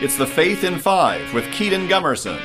It's The Faith in Five with Keaton Gummerson.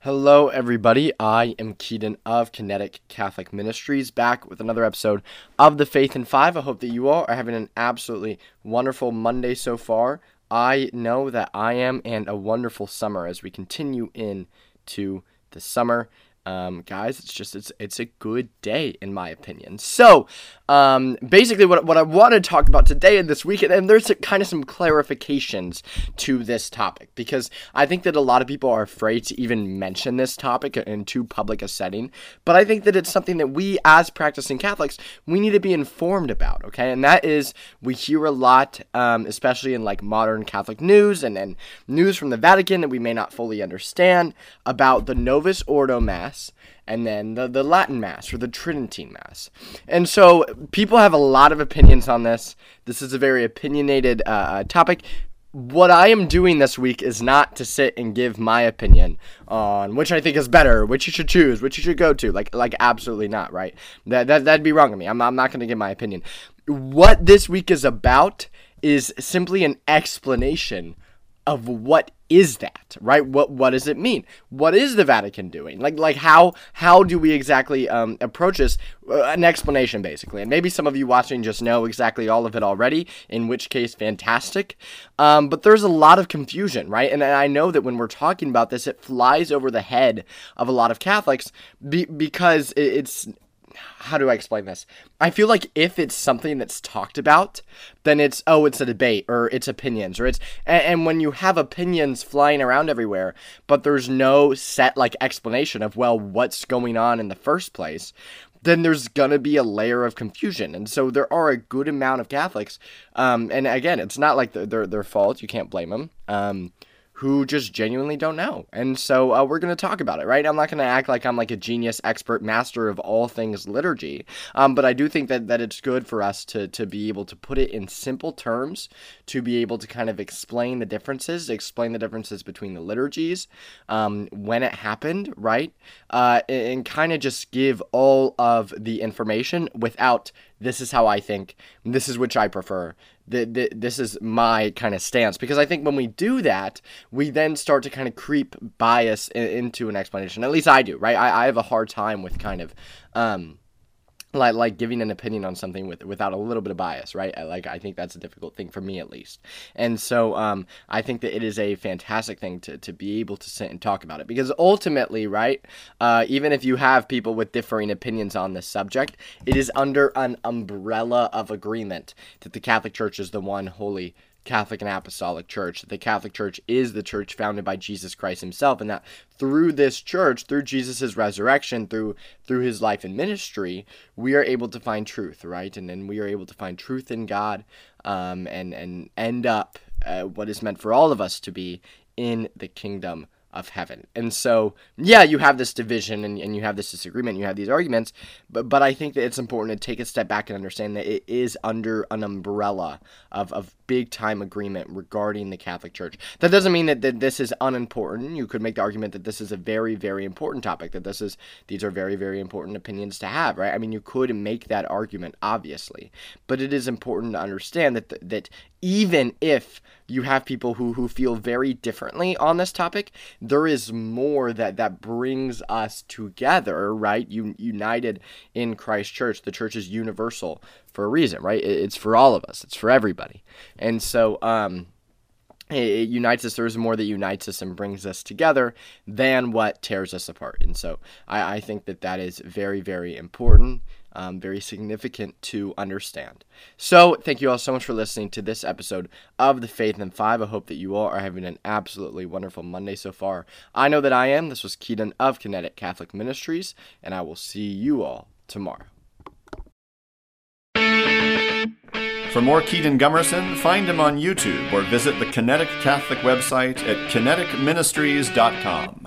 Hello everybody, I am Keaton of Kinetic Catholic Ministries, back with another episode of The Faith in Five. I hope that you all are having an absolutely wonderful Monday so far. I know that I am, and a wonderful summer as we continue into the summer. Guys, it's a good day in my opinion. So, basically what I want to talk about today and this weekend, and there's kind of some clarifications to this topic, because I think that a lot of people are afraid to even mention this topic in too public a setting, but I think that it's something that we as practicing Catholics, we need to be informed about, okay? And that is, we hear a lot, especially in like modern Catholic news and news from the Vatican that we may not fully understand, about the Novus Ordo Mass, and then the Latin Mass or the Tridentine Mass. And so people have a lot of opinions on this. This is a very opinionated topic. What I am doing this week is not to sit and give my opinion on which I think is better, which you should choose, which you should go to. Like absolutely not, right? That'd be wrong of me. I'm not going to give my opinion. What this week is about is simply an explanation of what is that, right? What does it mean? What is the Vatican doing? Like how do we exactly approach this? An explanation, basically. And maybe some of you watching just know exactly all of it already, in which case, fantastic. But there's a lot of confusion, right? And I know that when we're talking about this, it flies over the head of a lot of Catholics because it's... How do I explain this? I feel like if it's something that's talked about, then it's, oh, it's a debate, or it's opinions, or it's, and when you have opinions flying around everywhere, but there's no set, like, explanation of, well, what's going on in the first place, then there's gonna be a layer of confusion. And so there are a good amount of Catholics, and again, it's not like their fault, you can't blame them, who just genuinely don't know. And so we're going to talk about it, right? I'm not going to act like I'm like a genius, expert, master of all things liturgy, but I do think that it's good for us to be able to put it in simple terms, to be able to kind of explain the differences between the liturgies, when it happened, right? And kind of just give all of the information without, this is how I think, this is which I prefer, this is my kind of stance, because I think when we do that, we then start to kind of creep bias into an explanation. At least I do, right? I have a hard time with kind of like giving an opinion on something without a little bit of bias, right? I think that's a difficult thing for me, at least. And so I think that it is a fantastic thing to be able to sit and talk about it, because ultimately, right, even if you have people with differing opinions on this subject, it is under an umbrella of agreement that the Catholic Church is the one holy Catholic and Apostolic Church. The Catholic Church is the church founded by Jesus Christ himself, and that through this church, through Jesus' resurrection, through his life and ministry, we are able to find truth, right? And then we are able to find truth in God, and end up what is meant for all of us to be in the kingdom of heaven. And so, yeah, you have this division and you have this disagreement, you have these arguments, but I think that it's important to take a step back and understand that it is under an umbrella of big time agreement regarding the Catholic Church. That doesn't mean that this is unimportant. You could make the argument that this is a very, very important topic, that these are very, very important opinions to have, right? I mean, you could make that argument, obviously, but it is important to understand that even if you have people who feel very differently on this topic, there is more that brings us together, right? United in Christ's church. The church is universal for a reason, right? It's for all of us. It's for everybody. And so it unites us. There is more that unites us and brings us together than what tears us apart. And so I think that is very, very important. Very significant to understand. So, thank you all so much for listening to this episode of The Faith in Five. I hope that you all are having an absolutely wonderful Monday so far. I know that I am. This was Keaton of Kinetic Catholic Ministries, and I will see you all tomorrow. For more Keaton Gummerson, find him on YouTube or visit the Kinetic Catholic website at kineticministries.com.